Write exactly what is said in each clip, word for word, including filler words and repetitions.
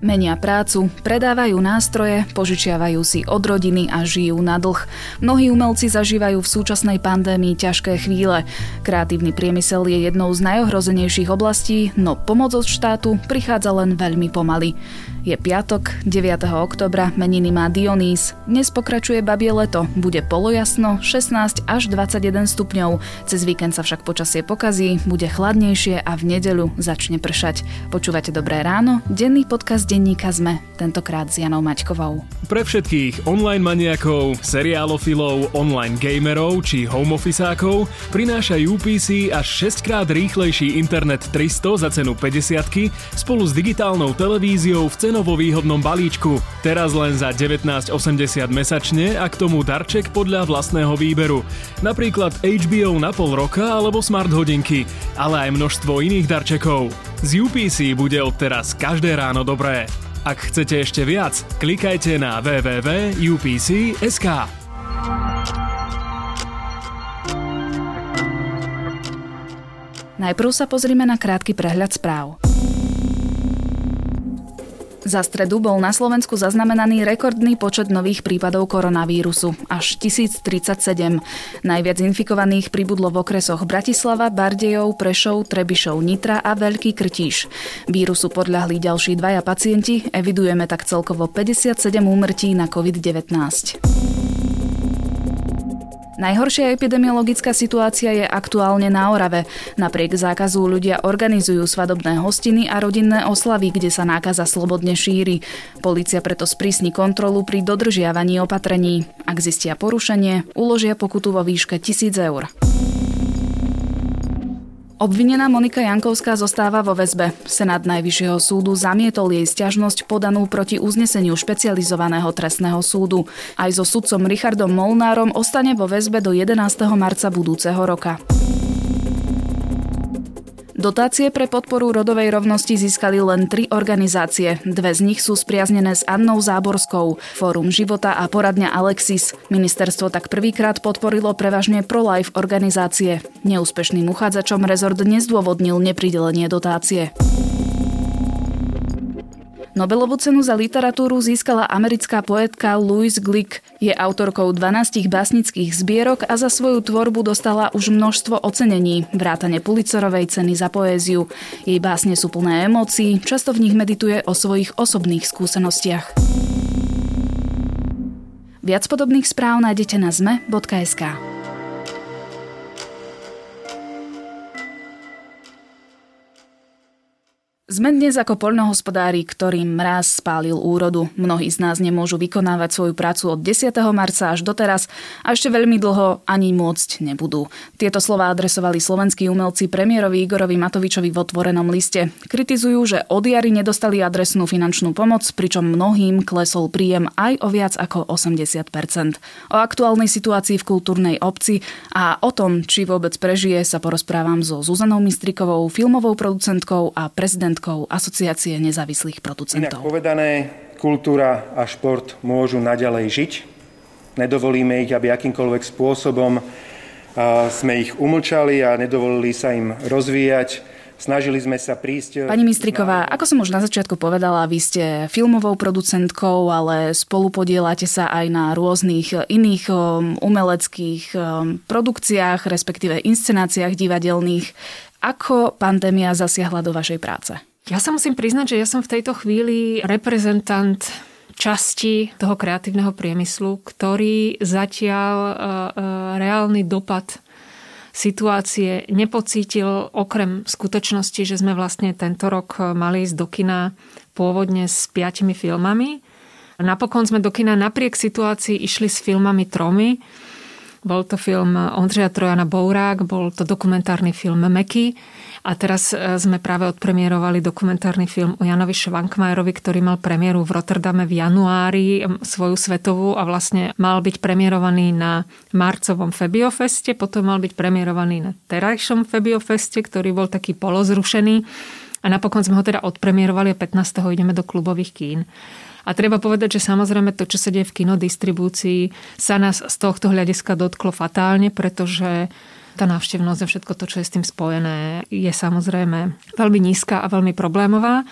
Menia prácu, predávajú nástroje, požičiavajú si od rodiny a žijú na dlh. Mnohí umelci zažívajú v súčasnej pandémii ťažké chvíle. Kreatívny priemysel je jednou z najohrozenejších oblastí, no pomoc od štátu prichádza len veľmi pomaly. Je piatok, deviateho októbra, meniny má Dionýs. Dnes pokračuje babie leto, bude polojasno, šestnásť až dvadsaťjeden stupňov. Cez víkend sa však počasie pokazí, bude chladnejšie a v nedeľu začne pršať. Počúvate Dobré ráno, denný podcast denníka SME, tentokrát s Janou Maťkovou. Pre všetkých online maniakov, seriálofilov, online gamerov či home officeákov prináša ú pé cé až šesťkrát rýchlejší internet tristo za cenu päťdesiatky spolu s digitálnou televíziou v cenovo výhodnom balíčku. Teraz len za devätnásť osemdesiat mesačne a k tomu darček podľa vlastného výberu. Napríklad há bé ó na pol roka alebo smart hodinky, ale aj množstvo iných darčekov. Z ú pé cé bude odteraz každé ráno dobré. Ak chcete ešte viac, klikajte na w w w bodka u p c bodka es ka. Najprv sa pozrime na krátky prehľad správ. Za stredu bol na Slovensku zaznamenaný rekordný počet nových prípadov koronavírusu, až tisíc tridsaťsedem. Najviac infikovaných pribudlo v okresoch Bratislava, Bardejov, Prešov, Trebišov, Nitra a Veľký Krtíš. Vírusu podľahli ďalší dvaja pacienti, evidujeme tak celkovo päťdesiatsedem úmrtí na covid devätnásť. Najhoršia epidemiologická situácia je aktuálne na Orave. Napriek zákazu ľudia organizujú svadobné hostiny a rodinné oslavy, kde sa nákaza slobodne šíri. Polícia preto sprísni kontrolu pri dodržiavaní opatrení. Ak zistia porušenie, uložia pokutu vo výške tisíc eur. Obvinená Monika Jankovská zostáva vo väzbe. Senát Najvyššieho súdu zamietol jej sťažnosť podanú proti uzneseniu špecializovaného trestného súdu. Aj so sudcom Richardom Molnárom ostane vo väzbe do jedenásteho marca budúceho roka. Dotácie pre podporu rodovej rovnosti získali len tri organizácie. Dve z nich sú spriaznené s Annou Záborskou, Fórum života a poradňa Alexis. Ministerstvo tak prvýkrát podporilo prevažne pro-life organizácie. Neúspešným uchádzačom rezort nezdôvodnil nepridelenie dotácie. Nobelovú cenu za literatúru získala americká poetka Louise Glück. Je autorkou dvanástich básnických zbierok a za svoju tvorbu dostala už množstvo ocenení, vrátane Pulitzerovej ceny za poéziu. Jej básne sú plné emócií, často v nich medituje o svojich osobných skúsenostiach. Viac podobných správ nájdete na zet em e bodka es ka. Sme dnes ako poľnohospodári, ktorým mráz spálil úrodu. Mnohí z nás nemôžu vykonávať svoju prácu od desiateho marca až doteraz a ešte veľmi dlho ani môcť nebudú. Tieto slová adresovali slovenskí umelci premiérovi Igorovi Matovičovi v otvorenom liste. Kritizujú, že od jary nedostali adresnú finančnú pomoc, pričom mnohým klesol príjem aj o viac ako osemdesiat percent. O aktuálnej situácii v kultúrnej obci a o tom, či vôbec prežije, sa porozprávam so Zuzanou Mistríkovou, filmovou producentkou a prezidentkou Asociácie nezávislých producentov. Inak povedané, kultúra a šport môžu naďalej žiť. Nedovolíme ich, aby akýmkoľvek spôsobom sme ich umlčali a nedovolili sa im rozvíjať. Snažili sme sa prísť... Pani Mistríková, ako som už na začiatku povedala, vy ste filmovou producentkou, ale spolupodieláte sa aj na rôznych iných umeleckých produkciách, respektíve inscenáciách divadelných. Ako pandémia zasiahla do vašej práce? Ja sa musím priznať, že ja som v tejto chvíli reprezentant časti toho kreatívneho priemyslu, ktorý zatiaľ uh, uh, reálny dopad situácie nepocítil, okrem skutočnosti, že sme vlastne tento rok mali ísť do kina pôvodne s piatimi filmami. Napokon sme do kina napriek situácii išli s filmami tromi. Bol to film Ondřeja Trojana Bourák, bol to dokumentárny film Meky a teraz sme práve odpremierovali dokumentárny film o Janovi Švankmajerovi, ktorý mal premiéru v Rotterdame v januári, svoju svetovú, a vlastne mal byť premiérovaný na marcovom Febiofeste, potom mal byť premiérovaný na terajšom Febiofeste, ktorý bol taký polozrušený, a napokon sme ho teda odpremierovali a pätnásteho ideme do klubových kín. A treba povedať, že samozrejme to, čo sa deje v kinodistribúcii, sa nás z tohto hľadiska dotklo fatálne, pretože tá návštevnosť a všetko to, čo je s tým spojené, je samozrejme veľmi nízka a veľmi problémová.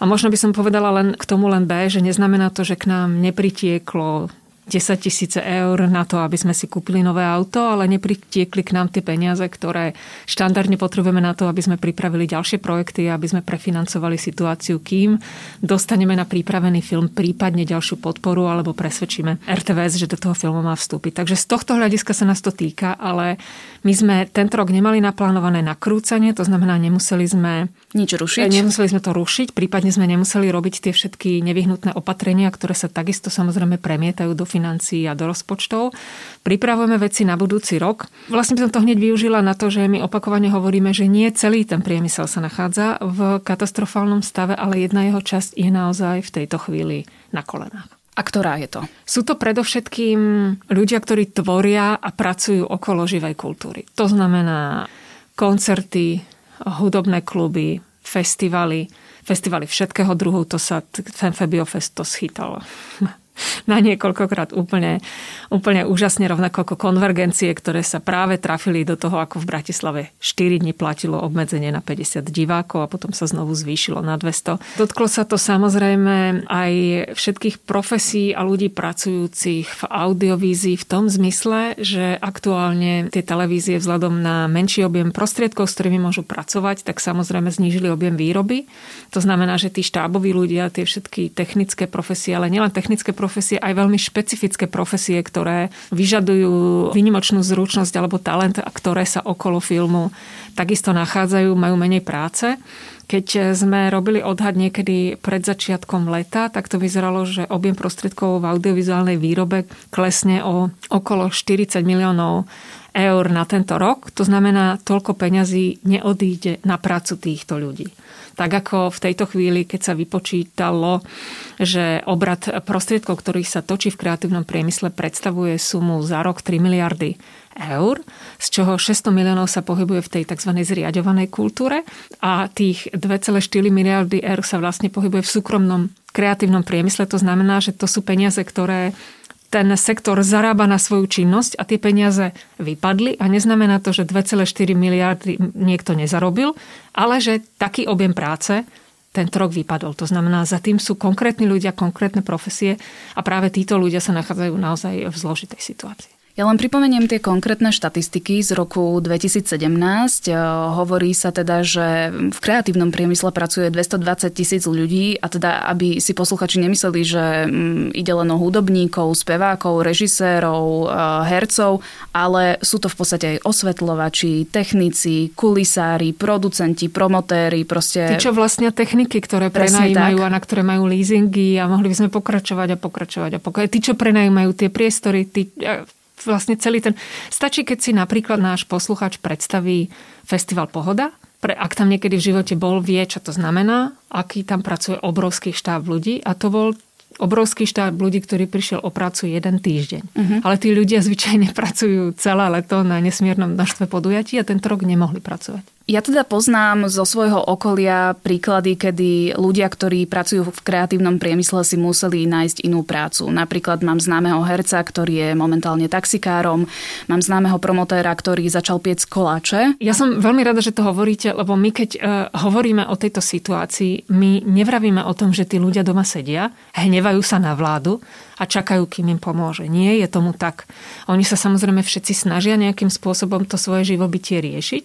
A A možno by som povedala len k tomu len B, že neznamená to, že k nám nepritieklo desať tisíc eur na to, aby sme si kúpili nové auto, ale nepritiekli k nám tie peniaze, ktoré štandardne potrebujeme na to, aby sme pripravili ďalšie projekty, aby sme prefinancovali situáciu, kým dostaneme na prípravený film prípadne ďalšiu podporu alebo presvedčíme er té vé es, že do toho filmu má vstúpiť. Takže z tohto hľadiska sa nás to týka, ale my sme tento rok nemali naplánované nakrúcanie, to znamená, nemuseli sme nič rušiť. Nemuseli sme to rušiť, prípadne sme nemuseli robiť tie všetky nevyhnutné opatrenia, ktoré sa takisto samozrejme premietajú do financií a do rozpočtov. Pripravujeme veci na budúci rok. Vlastne by som to hneď využila na to, že my opakovane hovoríme, že nie celý ten priemysel sa nachádza v katastrofálnom stave, ale jedna jeho časť je naozaj v tejto chvíli na kolenách. A ktorá je to? Sú to predovšetkým ľudia, ktorí tvoria a pracujú okolo živej kultúry. To znamená koncerty, hudobné kluby, festivaly, festivaly všetkého druhu, to sa ten Febiofest to schytal na niekoľkokrát úplne, úplne úžasne, rovnako ako konvergencie, ktoré sa práve trafili do toho, ako v Bratislave štyri dni platilo obmedzenie na päťdesiat divákov a potom sa znovu zvýšilo na dvesto. Dotklo sa to samozrejme aj všetkých profesí a ľudí pracujúcich v audiovízii v tom zmysle, že aktuálne tie televízie vzhľadom na menší objem prostriedkov, s ktorými môžu pracovať, tak samozrejme znížili objem výroby. To znamená, že tí štáboví ľudia, tie všetky technické profesie, ale nielen technické profesie, aj veľmi špecifické profesie, ktoré vyžadujú výnimočnú zručnosť alebo talent, a ktoré sa okolo filmu takisto nachádzajú, majú menej práce. Keď sme robili odhad niekedy pred začiatkom leta, tak to vyzeralo, že objem prostriedkov v audiovizuálnej výrobe klesne o okolo štyridsať miliónov eur na tento rok. To znamená, toľko peňazí neodíde na prácu týchto ľudí. Tak ako v tejto chvíli, keď sa vypočítalo, že obrat prostriedkov, ktorých sa točí v kreatívnom priemysle, predstavuje sumu za rok tri miliardy eur, z čoho šesťsto miliónov sa pohybuje v tej tzv. Zriaďovanej kultúre a tých dva celé štyri miliardy eur sa vlastne pohybuje v súkromnom kreatívnom priemysle. To znamená, že to sú peniaze, ktoré ten sektor zarába na svoju činnosť a tie peniaze vypadli a neznamená to, že dva celé štyri miliardy niekto nezarobil, ale že taký objem práce tento rok vypadol. To znamená, za tým sú konkrétni ľudia, konkrétne profesie a práve títo ľudia sa nachádzajú naozaj v zložitej situácii. Ja len pripomeniem tie konkrétne štatistiky z roku dvetisícsedemnásť. Hovorí sa teda, že v kreatívnom priemysle pracuje dvestodvadsať tisíc ľudí a teda, aby si posluchači nemysleli, že ide len o hudobníkov, spevákov, režisérov, hercov, ale sú to v podstate aj osvetľovači, technici, kulisári, producenti, promotéri, proste... Tí, čo vlastnia techniky, ktoré prenajímajú a na ktoré majú leasingy a mohli by sme pokračovať a pokračovať a pokračovať. Tí, čo prenajímajú tie priestory, tí... Vlastne celý ten... Stačí, keď si napríklad náš poslucháč predstaví festival Pohoda. Pre, ak tam niekedy v živote bol, vie, čo to znamená, aký tam pracuje obrovský štáb ľudí. A to bol obrovský štáb ľudí, ktorý prišiel o prácu jeden týždeň. Uh-huh. Ale tí ľudia zvyčajne pracujú celé leto na nesmiernom množstve podujatí a tento rok nemohli pracovať. Ja teda poznám zo svojho okolia príklady, kedy ľudia, ktorí pracujú v kreatívnom priemysle, si museli nájsť inú prácu. Napríklad mám známeho herca, ktorý je momentálne taxikárom, mám známeho promotéra, ktorý začal piec koláče. Ja som veľmi rada, že to hovoríte, lebo my keď uh, hovoríme o tejto situácii, my nevravíme o tom, že tí ľudia doma sedia, hnevajú sa na vládu a čakajú, kým im pomôže. Nie je tomu tak. Oni sa samozrejme všetci snažia nejakým spôsobom to svoje živobytie riešiť,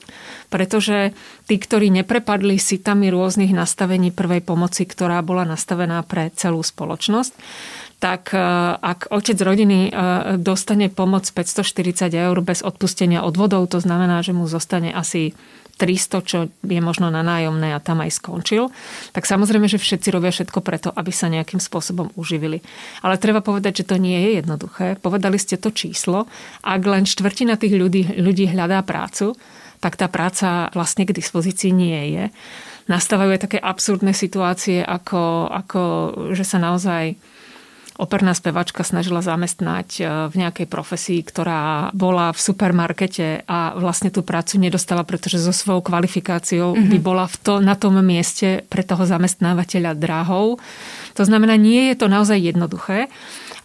pretože že tí, ktorí neprepadli sitami rôznych nastavení prvej pomoci, ktorá bola nastavená pre celú spoločnosť, tak ak otec rodiny dostane pomoc päťstoštyridsať eur bez odpustenia odvodov, to znamená, že mu zostane asi tristo, čo je možno na nájomné a tam aj skončil, tak samozrejme, že všetci robia všetko preto, aby sa nejakým spôsobom uživili. Ale treba povedať, že to nie je jednoduché. Povedali ste to číslo. Ak len štvrtina tých ľudí, ľudí hľadá prácu, tak tá práca vlastne k dispozícii nie je. Nastávajú aj také absurdné situácie, ako, ako že sa naozaj operná spevačka snažila zamestnať v nejakej profesii, ktorá bola v supermarkete a vlastne tú prácu nedostala, pretože so svojou kvalifikáciou mm-hmm. by bola v to, na tom mieste pre toho zamestnávateľa dráhou. To znamená, nie je to naozaj jednoduché.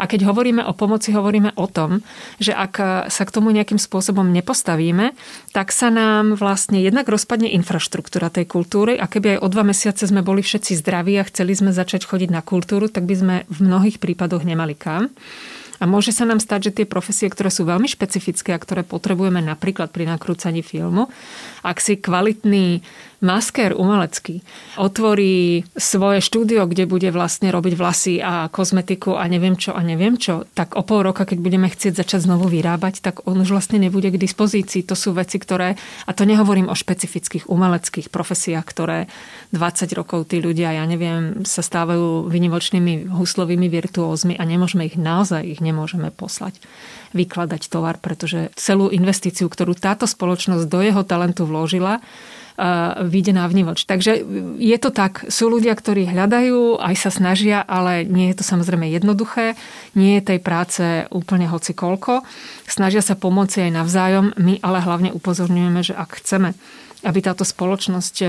A keď hovoríme o pomoci, hovoríme o tom, že ak sa k tomu nejakým spôsobom nepostavíme, tak sa nám vlastne jednak rozpadne infraštruktúra tej kultúry a keby aj o dva mesiace sme boli všetci zdraví a chceli sme začať chodiť na kultúru, tak by sme v mnohých prípadoch nemali kam. A môže sa nám stať, že tie profesie, ktoré sú veľmi špecifické a ktoré potrebujeme napríklad pri nakrúcaní filmu, ak si kvalitný masker umelecký otvorí svoje štúdio, kde bude vlastne robiť vlasy a kozmetiku a neviem čo a neviem čo, tak o pol roka, keď budeme chcieť začať znovu vyrábať, tak on už vlastne nebude k dispozícii. To sú veci, ktoré, a to nehovorím o špecifických umeleckých profesiách, ktoré dvadsať rokov tí ľudia, ja neviem, sa stávajú vynimočnými huslovými virtuózmi a nemôžeme ich naozaj ich nemôžeme poslať, vykladať tovar, pretože celú investíciu, ktorú táto spoločnosť do jeho talentu vložila, vyjde na vnívoč. Takže je to tak, sú ľudia, ktorí hľadajú, aj sa snažia, ale nie je to samozrejme jednoduché, nie je tej práce úplne hocikoľko. Snažia sa pomôcť aj navzájom, my ale hlavne upozorňujeme, že ak chceme, aby táto spoločnosť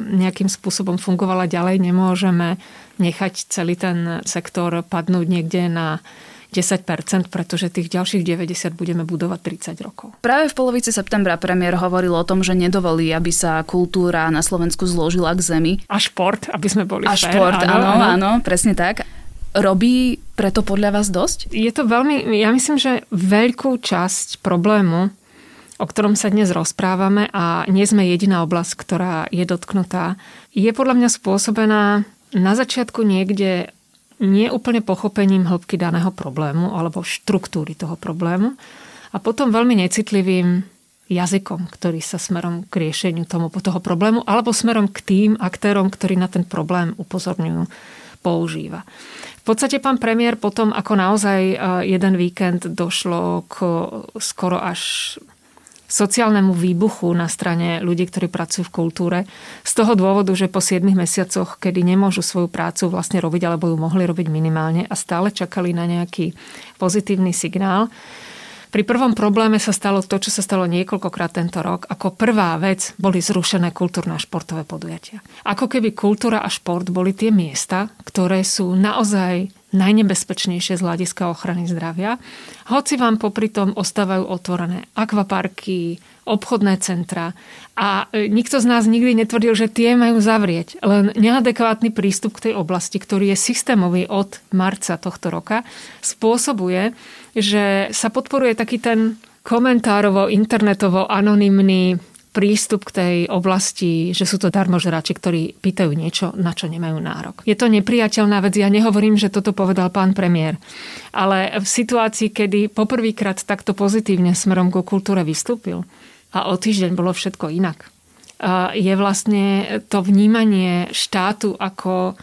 nejakým spôsobom fungovala ďalej, nemôžeme nechať celý ten sektor padnúť niekde na desať percent, pretože tých ďalších deväťdesiat budeme budovať tridsať rokov. Práve v polovici septembra premiér hovoril o tom, že nedovolí, aby sa kultúra na Slovensku zložila k zemi. A šport, aby sme boli A fair, šport, áno, áno, áno, presne tak. Robí preto podľa vás dosť? Je to veľmi, ja myslím, že veľkú časť problému, o ktorom sa dnes rozprávame a nie sme jediná oblasť, ktorá je dotknutá, je podľa mňa spôsobená na začiatku niekde nie úplne pochopením hĺbky daného problému alebo štruktúry toho problému a potom veľmi necitlivým jazykom, ktorý sa smerom k riešeniu tomu, toho problému alebo smerom k tým aktérom, ktorí na ten problém upozorňujú, používa. V podstate pán premiér potom, ako naozaj jeden víkend došlo k skoro až sociálnemu výbuchu na strane ľudí, ktorí pracujú v kultúre. Z toho dôvodu, že po siedmich mesiacoch, kedy nemôžu svoju prácu vlastne robiť, alebo ju mohli robiť minimálne a stále čakali na nejaký pozitívny signál. Pri prvom probléme sa stalo to, čo sa stalo niekoľkokrát tento rok. Ako prvá vec boli zrušené kultúrne a športové podujatia. Ako keby kultúra a šport boli tie miesta, ktoré sú naozaj najnebezpečnejšie z hľadiska ochrany zdravia. Hoci vám popri tom ostávajú otvorené akvaparky, obchodné centra a nikto z nás nikdy netvrdil, že tie majú zavrieť. Len neadekvátny prístup k tej oblasti, ktorý je systémový od marca tohto roka, spôsobuje, že sa podporuje taký ten komentárovo, internetovo, anonymný prístup k tej oblasti, že sú to darmožráči, ktorí pýtajú niečo, na čo nemajú nárok. Je to nepriateľná vec. Ja nehovorím, že toto povedal pán premiér, ale v situácii, kedy poprvýkrát takto pozitívne smerom ku kultúre vystúpil a o týždeň bolo všetko inak, je vlastne to vnímanie štátu ako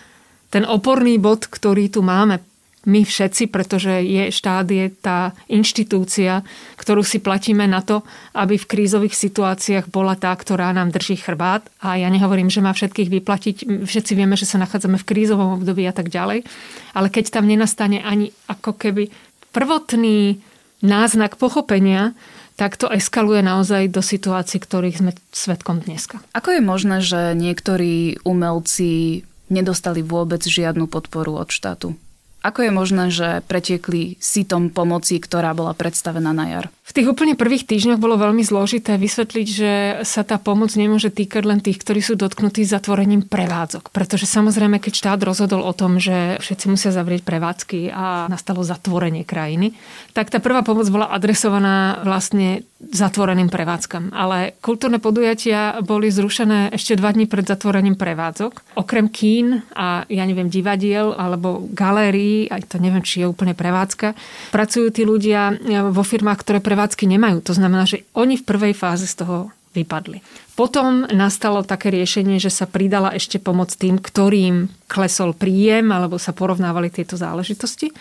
ten oporný bod, ktorý tu máme my všetci, pretože je, štát je tá inštitúcia, ktorú si platíme na to, aby v krízových situáciách bola tá, ktorá nám drží chrbát. A ja nehovorím, že má všetkých vyplatiť. Všetci vieme, že sa nachádzame v krízovom období a tak ďalej. Ale keď tam nenastane ani ako keby prvotný náznak pochopenia, tak to eskaluje naozaj do situácií, ktorých sme svedkom dneska. Ako je možné, že niektorí umelci nedostali vôbec žiadnu podporu od štátu? Ako je možné, že pretiekli sítom pomoci, ktorá bola predstavená na jar? V tých úplne prvých týždňoch bolo veľmi zložité vysvetliť, že sa tá pomoc nemôže týkať len tých, ktorí sú dotknutí zatvorením prevádzok. Pretože samozrejme, keď štát rozhodol o tom, že všetci musia zavrieť prevádzky a nastalo zatvorenie krajiny, tak tá prvá pomoc bola adresovaná vlastne zatvoreným prevádzkam. Ale kultúrne podujatia boli zrušené ešte dva dní pred zatvorením prevádzok. Okrem kín a ja neviem, divadiel alebo galérií, aj to neviem, či je úplne prevádzka. Pracujú tí ľudia vo firmách, ktoré prevádzky nemajú. To znamená, že oni v prvej fáze z toho vypadli. Potom nastalo také riešenie, že sa pridala ešte pomoc tým, ktorým klesol príjem, alebo sa porovnávali tieto záležitosti.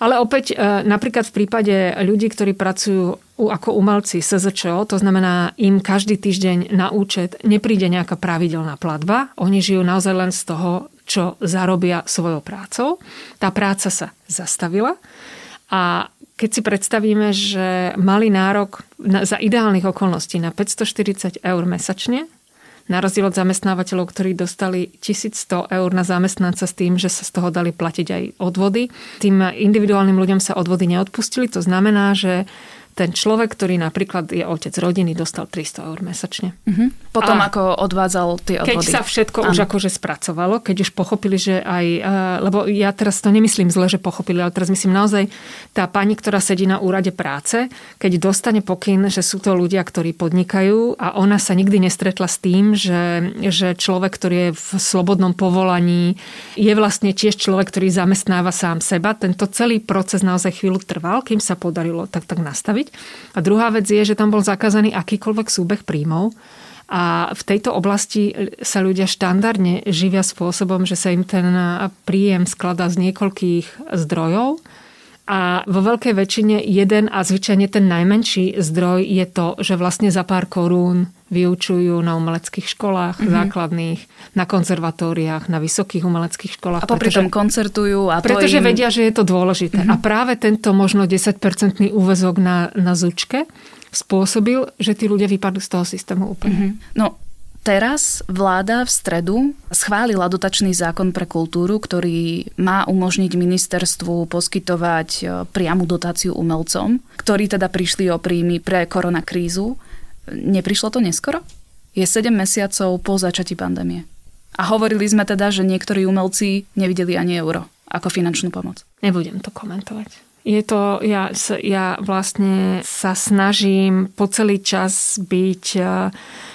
Ale opäť napríklad v prípade ľudí, ktorí pracujú ako umelci es zet č o, to znamená, im každý týždeň na účet nepríde nejaká pravidelná platba. Oni žijú naozaj len z toho, čo zarobia svojou prácou. Tá práca sa zastavila a keď si predstavíme, že mali nárok na, za ideálnych okolností na päťstoštyridsať eur mesačne, Na rozdiel od zamestnávateľov, ktorí dostali tisícsto eur na zamestnanca s tým, že sa z toho dali platiť aj odvody. Tým individuálnym ľuďom sa odvody neodpustili. To znamená, že ten človek, ktorý napríklad je otec rodiny, dostal tristo eur mesačne. Uh-huh. Potom a ako odvádzal tie odvody. Keď sa všetko ano. už akože spracovalo, keď už pochopili, že aj, lebo ja teraz to nemyslím zle, že pochopili, ale teraz myslím naozaj, tá pani, ktorá sedí na úrade práce, keď dostane pokyn, že sú to ľudia, ktorí podnikajú a ona sa nikdy nestretla s tým, že, že človek, ktorý je v slobodnom povolaní, je vlastne tiež človek, ktorý zamestnáva sám seba. Tento celý proces naozaj chvíľu trval, kým sa podarilo tak, tak nastaviť. A druhá vec je, že tam bol zakázaný akýkoľvek súbeh príjmov a v tejto oblasti sa ľudia štandardne živia spôsobom, že sa im ten príjem skladá z niekoľkých zdrojov a vo veľkej väčšine jeden a zvyčajne ten najmenší zdroj je to, že vlastne za pár korún vyučujú na umeleckých školách, mm-hmm. základných, na konzervatóriách, na vysokých umeleckých školách. A popri tom koncertujú. A pretože to im... vedia, že je to dôležité. Mm-hmm. A práve tento možno desaťpercentný úväzok na, na zučke spôsobil, že tí ľudia vypadli z toho systému úplne. Mm-hmm. No teraz vláda v stredu schválila dotačný zákon pre kultúru, ktorý má umožniť ministerstvu poskytovať priamu dotáciu umelcom, ktorí teda prišli o príjmy pre koronakrízu. Neprišlo to neskoro? Je sedem mesiacov po začatí pandémie. A hovorili sme teda, že niektorí umelci nevideli ani euro ako finančnú pomoc. Nebudem to komentovať. Je to, ja, ja vlastne sa snažím po celý čas byť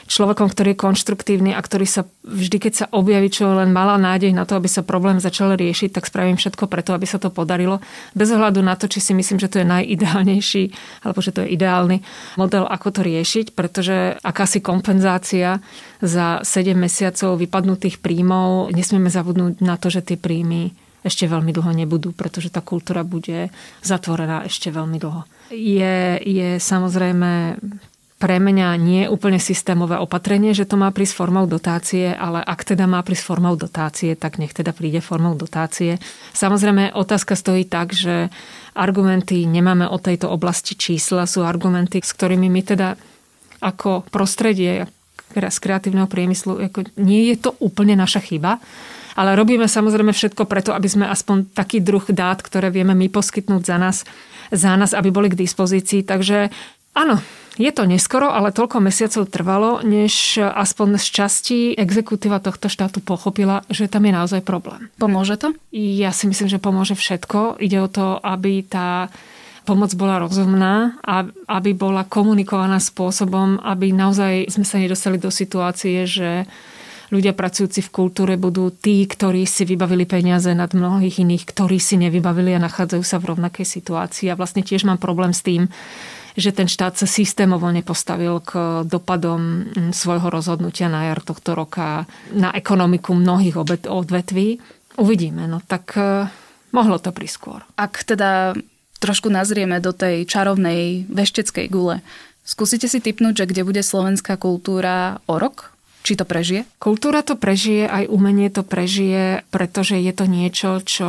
človekom, ktorý je konštruktívny a ktorý sa vždy, keď sa objaví čo len malá nádej na to, aby sa problém začal riešiť, tak spravím všetko preto, aby sa to podarilo. Bez ohľadu na to, či si myslím, že to je najideálnejší, alebo že to je ideálny model, ako to riešiť, pretože akási kompenzácia za sedem mesiacov vypadnutých príjmov, nesmieme zabudnúť na to, že tie príjmy ešte veľmi dlho nebudú, pretože tá kultúra bude zatvorená ešte veľmi dlho. Je, je samozrejme pre mňa nie úplne systémové opatrenie, že to má prísť formou dotácie, ale ak teda má prísť formou dotácie, tak nech teda príde formou dotácie. Samozrejme, otázka stojí tak, že argumenty nemáme o tejto oblasti čísla, sú argumenty, s ktorými my teda ako prostredie z kreatívneho priemyslu, ako nie je to úplne naša chyba, ale robíme samozrejme všetko preto, aby sme aspoň taký druh dát, ktoré vieme my poskytnúť za nás, za nás, aby boli k dispozícii. Takže áno, je to neskoro, ale toľko mesiacov trvalo, než aspoň z časti exekutíva tohto štátu pochopila, že tam je naozaj problém. Pomôže to? Ja si myslím, že pomôže všetko. Ide o to, aby tá pomoc bola rozumná a aby bola komunikovaná spôsobom, aby naozaj sme sa nedostali do situácie, že ľudia pracujúci v kultúre budú tí, ktorí si vybavili peniaze nad mnohých iných, ktorí si nevybavili a nachádzajú sa v rovnakej situácii. A vlastne tiež mám problém s tým, že ten štát sa systémovo nepostavil k dopadom svojho rozhodnutia na jar tohto roka na ekonomiku mnohých odvetví. Uvidíme, no tak mohlo to prísť skôr. Ak teda trošku nazrieme do tej čarovnej vešteckej gule, skúsite si tipnúť, že kde bude slovenská kultúra o rok? Či to prežije? Kultúra to prežije, aj umenie to prežije, pretože je to niečo, čo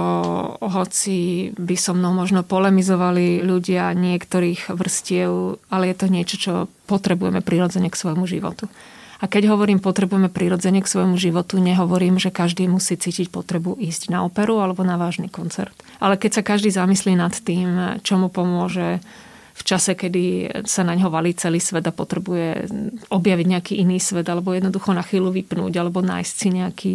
hoci by so mnou možno polemizovali ľudia niektorých vrstiev, ale je to niečo, čo potrebujeme prirodzene k svojmu životu. A keď hovorím potrebujeme prirodzene k svojmu životu, nehovorím, že každý musí cítiť potrebu ísť na operu alebo na vážny koncert. Ale keď sa každý zamyslí nad tým, čo mu pomôže v čase, kedy sa na ňo valí celý svet a potrebuje objaviť nejaký iný svet alebo jednoducho na chvíľu vypnúť alebo nájsť si nejaký,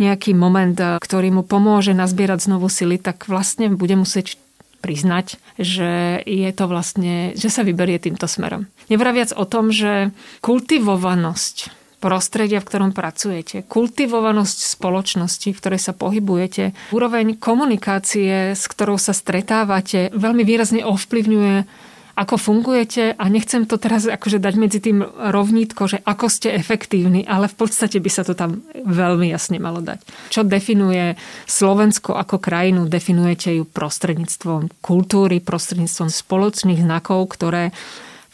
nejaký moment, ktorý mu pomôže nazbierať znovu sily, tak vlastne bude musieť priznať, že je to vlastne, že sa vyberie týmto smerom. Nevraviac o tom, že kultivovanosť prostredia, v ktorom pracujete, kultivovanosť spoločnosti, v ktorej sa pohybujete, úroveň komunikácie, s ktorou sa stretávate, veľmi výrazne ovplyvňuje, ako fungujete a nechcem to teraz akože dať medzi tým rovnítko, že ako ste efektívni, ale v podstate by sa to tam veľmi jasne malo dať. Čo definuje Slovensko ako krajinu? Definujete ju prostredníctvom kultúry, prostredníctvom spoločných znakov, ktoré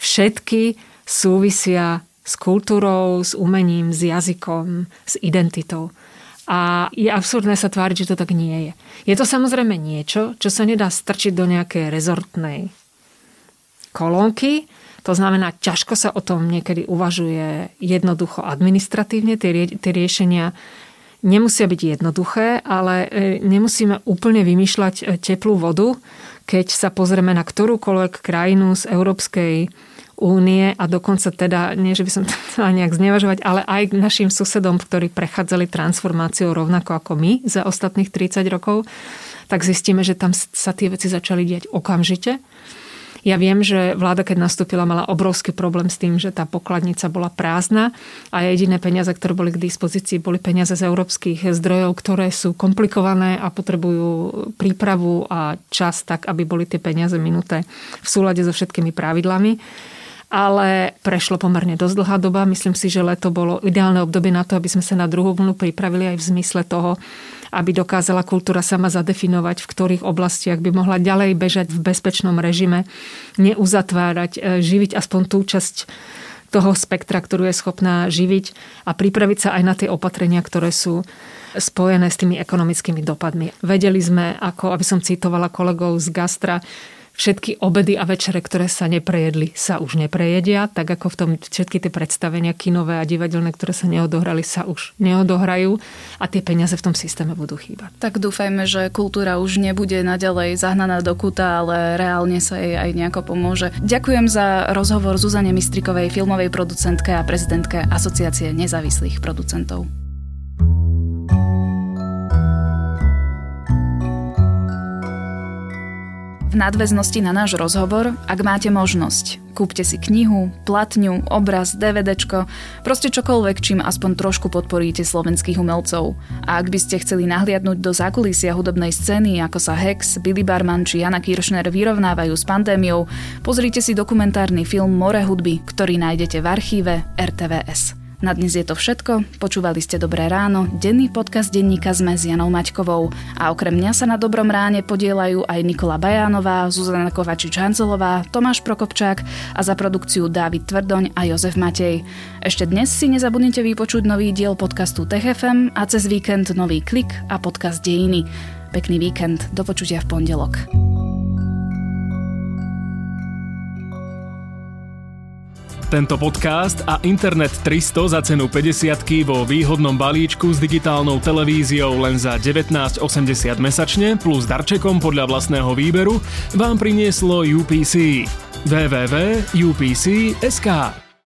všetky súvisia s kultúrou, s umením, s jazykom, s identitou. A je absurdné sa tváriť, že to tak nie je. Je to samozrejme niečo, čo sa nedá strčiť do nejakej rezortnej kolónky, To znamená, ťažko sa o tom niekedy uvažuje jednoducho administratívne. Tie, tie riešenia nemusia byť jednoduché, ale nemusíme úplne vymýšľať teplú vodu, keď sa pozrieme na ktorúkoľvek krajinu z Európskej únie a dokonca teda, nie že by som to chcela nejak znevažovať, ale aj našim susedom, ktorí prechádzali transformáciou rovnako ako my za ostatných tridsať rokov, tak zistíme, že tam sa tie veci začali diať okamžite. Ja viem, že vláda, keď nastúpila, mala obrovský problém s tým, že tá pokladnica bola prázdna a jediné peniaze, ktoré boli k dispozícii, boli peniaze z európskych zdrojov, ktoré sú komplikované a potrebujú prípravu a čas tak, aby boli tie peniaze minuté v súlade so všetkými pravidlami. Ale prešlo pomerne dosť dlhá doba. Myslím si, že leto bolo ideálne obdobie na to, aby sme sa na druhú vlnu pripravili aj v zmysle toho, aby dokázala kultúra sama zadefinovať, v ktorých oblastiach by mohla ďalej bežať v bezpečnom režime, neuzatvárať, živiť aspoň tú časť toho spektra, ktorú je schopná živiť a pripraviť sa aj na tie opatrenia, ktoré sú spojené s tými ekonomickými dopadmi. Vedeli sme, ako, aby som citovala kolegov z Gastra, všetky obedy a večere, ktoré sa neprejedli, sa už neprejedia, tak ako v tom všetky tie predstavenia kinové a divadelné, ktoré sa neodohrali, sa už neodohrajú a tie peniaze v tom systéme budú chýbať. Tak dúfajme, že kultúra už nebude naďalej zahnaná do kúta, ale reálne sa jej aj nejako pomôže. Ďakujem za rozhovor Zuzane Mistríkovej, filmovej producentke a prezidentke Asociácie nezávislých producentov. V nadväznosti na náš rozhovor, ak máte možnosť, kúpte si knihu, platňu, obraz, DVDčko, proste čokoľvek, čím aspoň trošku podporíte slovenských umelcov. A ak by ste chceli nahliadnúť do zákulisia hudobnej scény, ako sa Hex, Billy Barman či Jana Kiršner vyrovnávajú s pandémiou, pozrite si dokumentárny film More hudby, ktorý nájdete v archíve er té vé es. Na dnes je to všetko. Počúvali ste Dobré ráno, denný podcast denníka SME s Janou Maťkovou. A okrem mňa sa na Dobrom ráne podielajú aj Nikola Bajánová, Zuzana Kovačič-Hanzolová, Tomáš Prokopčák a za produkciu Dávid Tvrdoň a Jozef Matej. Ešte dnes si nezabudnite vypočuť nový diel podcastu TechFM a cez víkend nový Klik a podcast Dejiny. Pekný víkend, do počutia v pondelok. Tento podcast a Internet tristo za cenu päťdesiatky vo výhodnom balíčku s digitálnou televíziou len za devätnásť osemdesiat mesačne plus darčekom podľa vlastného výberu vám prinieslo ú pé cé. w w w bodka u p c bodka es ka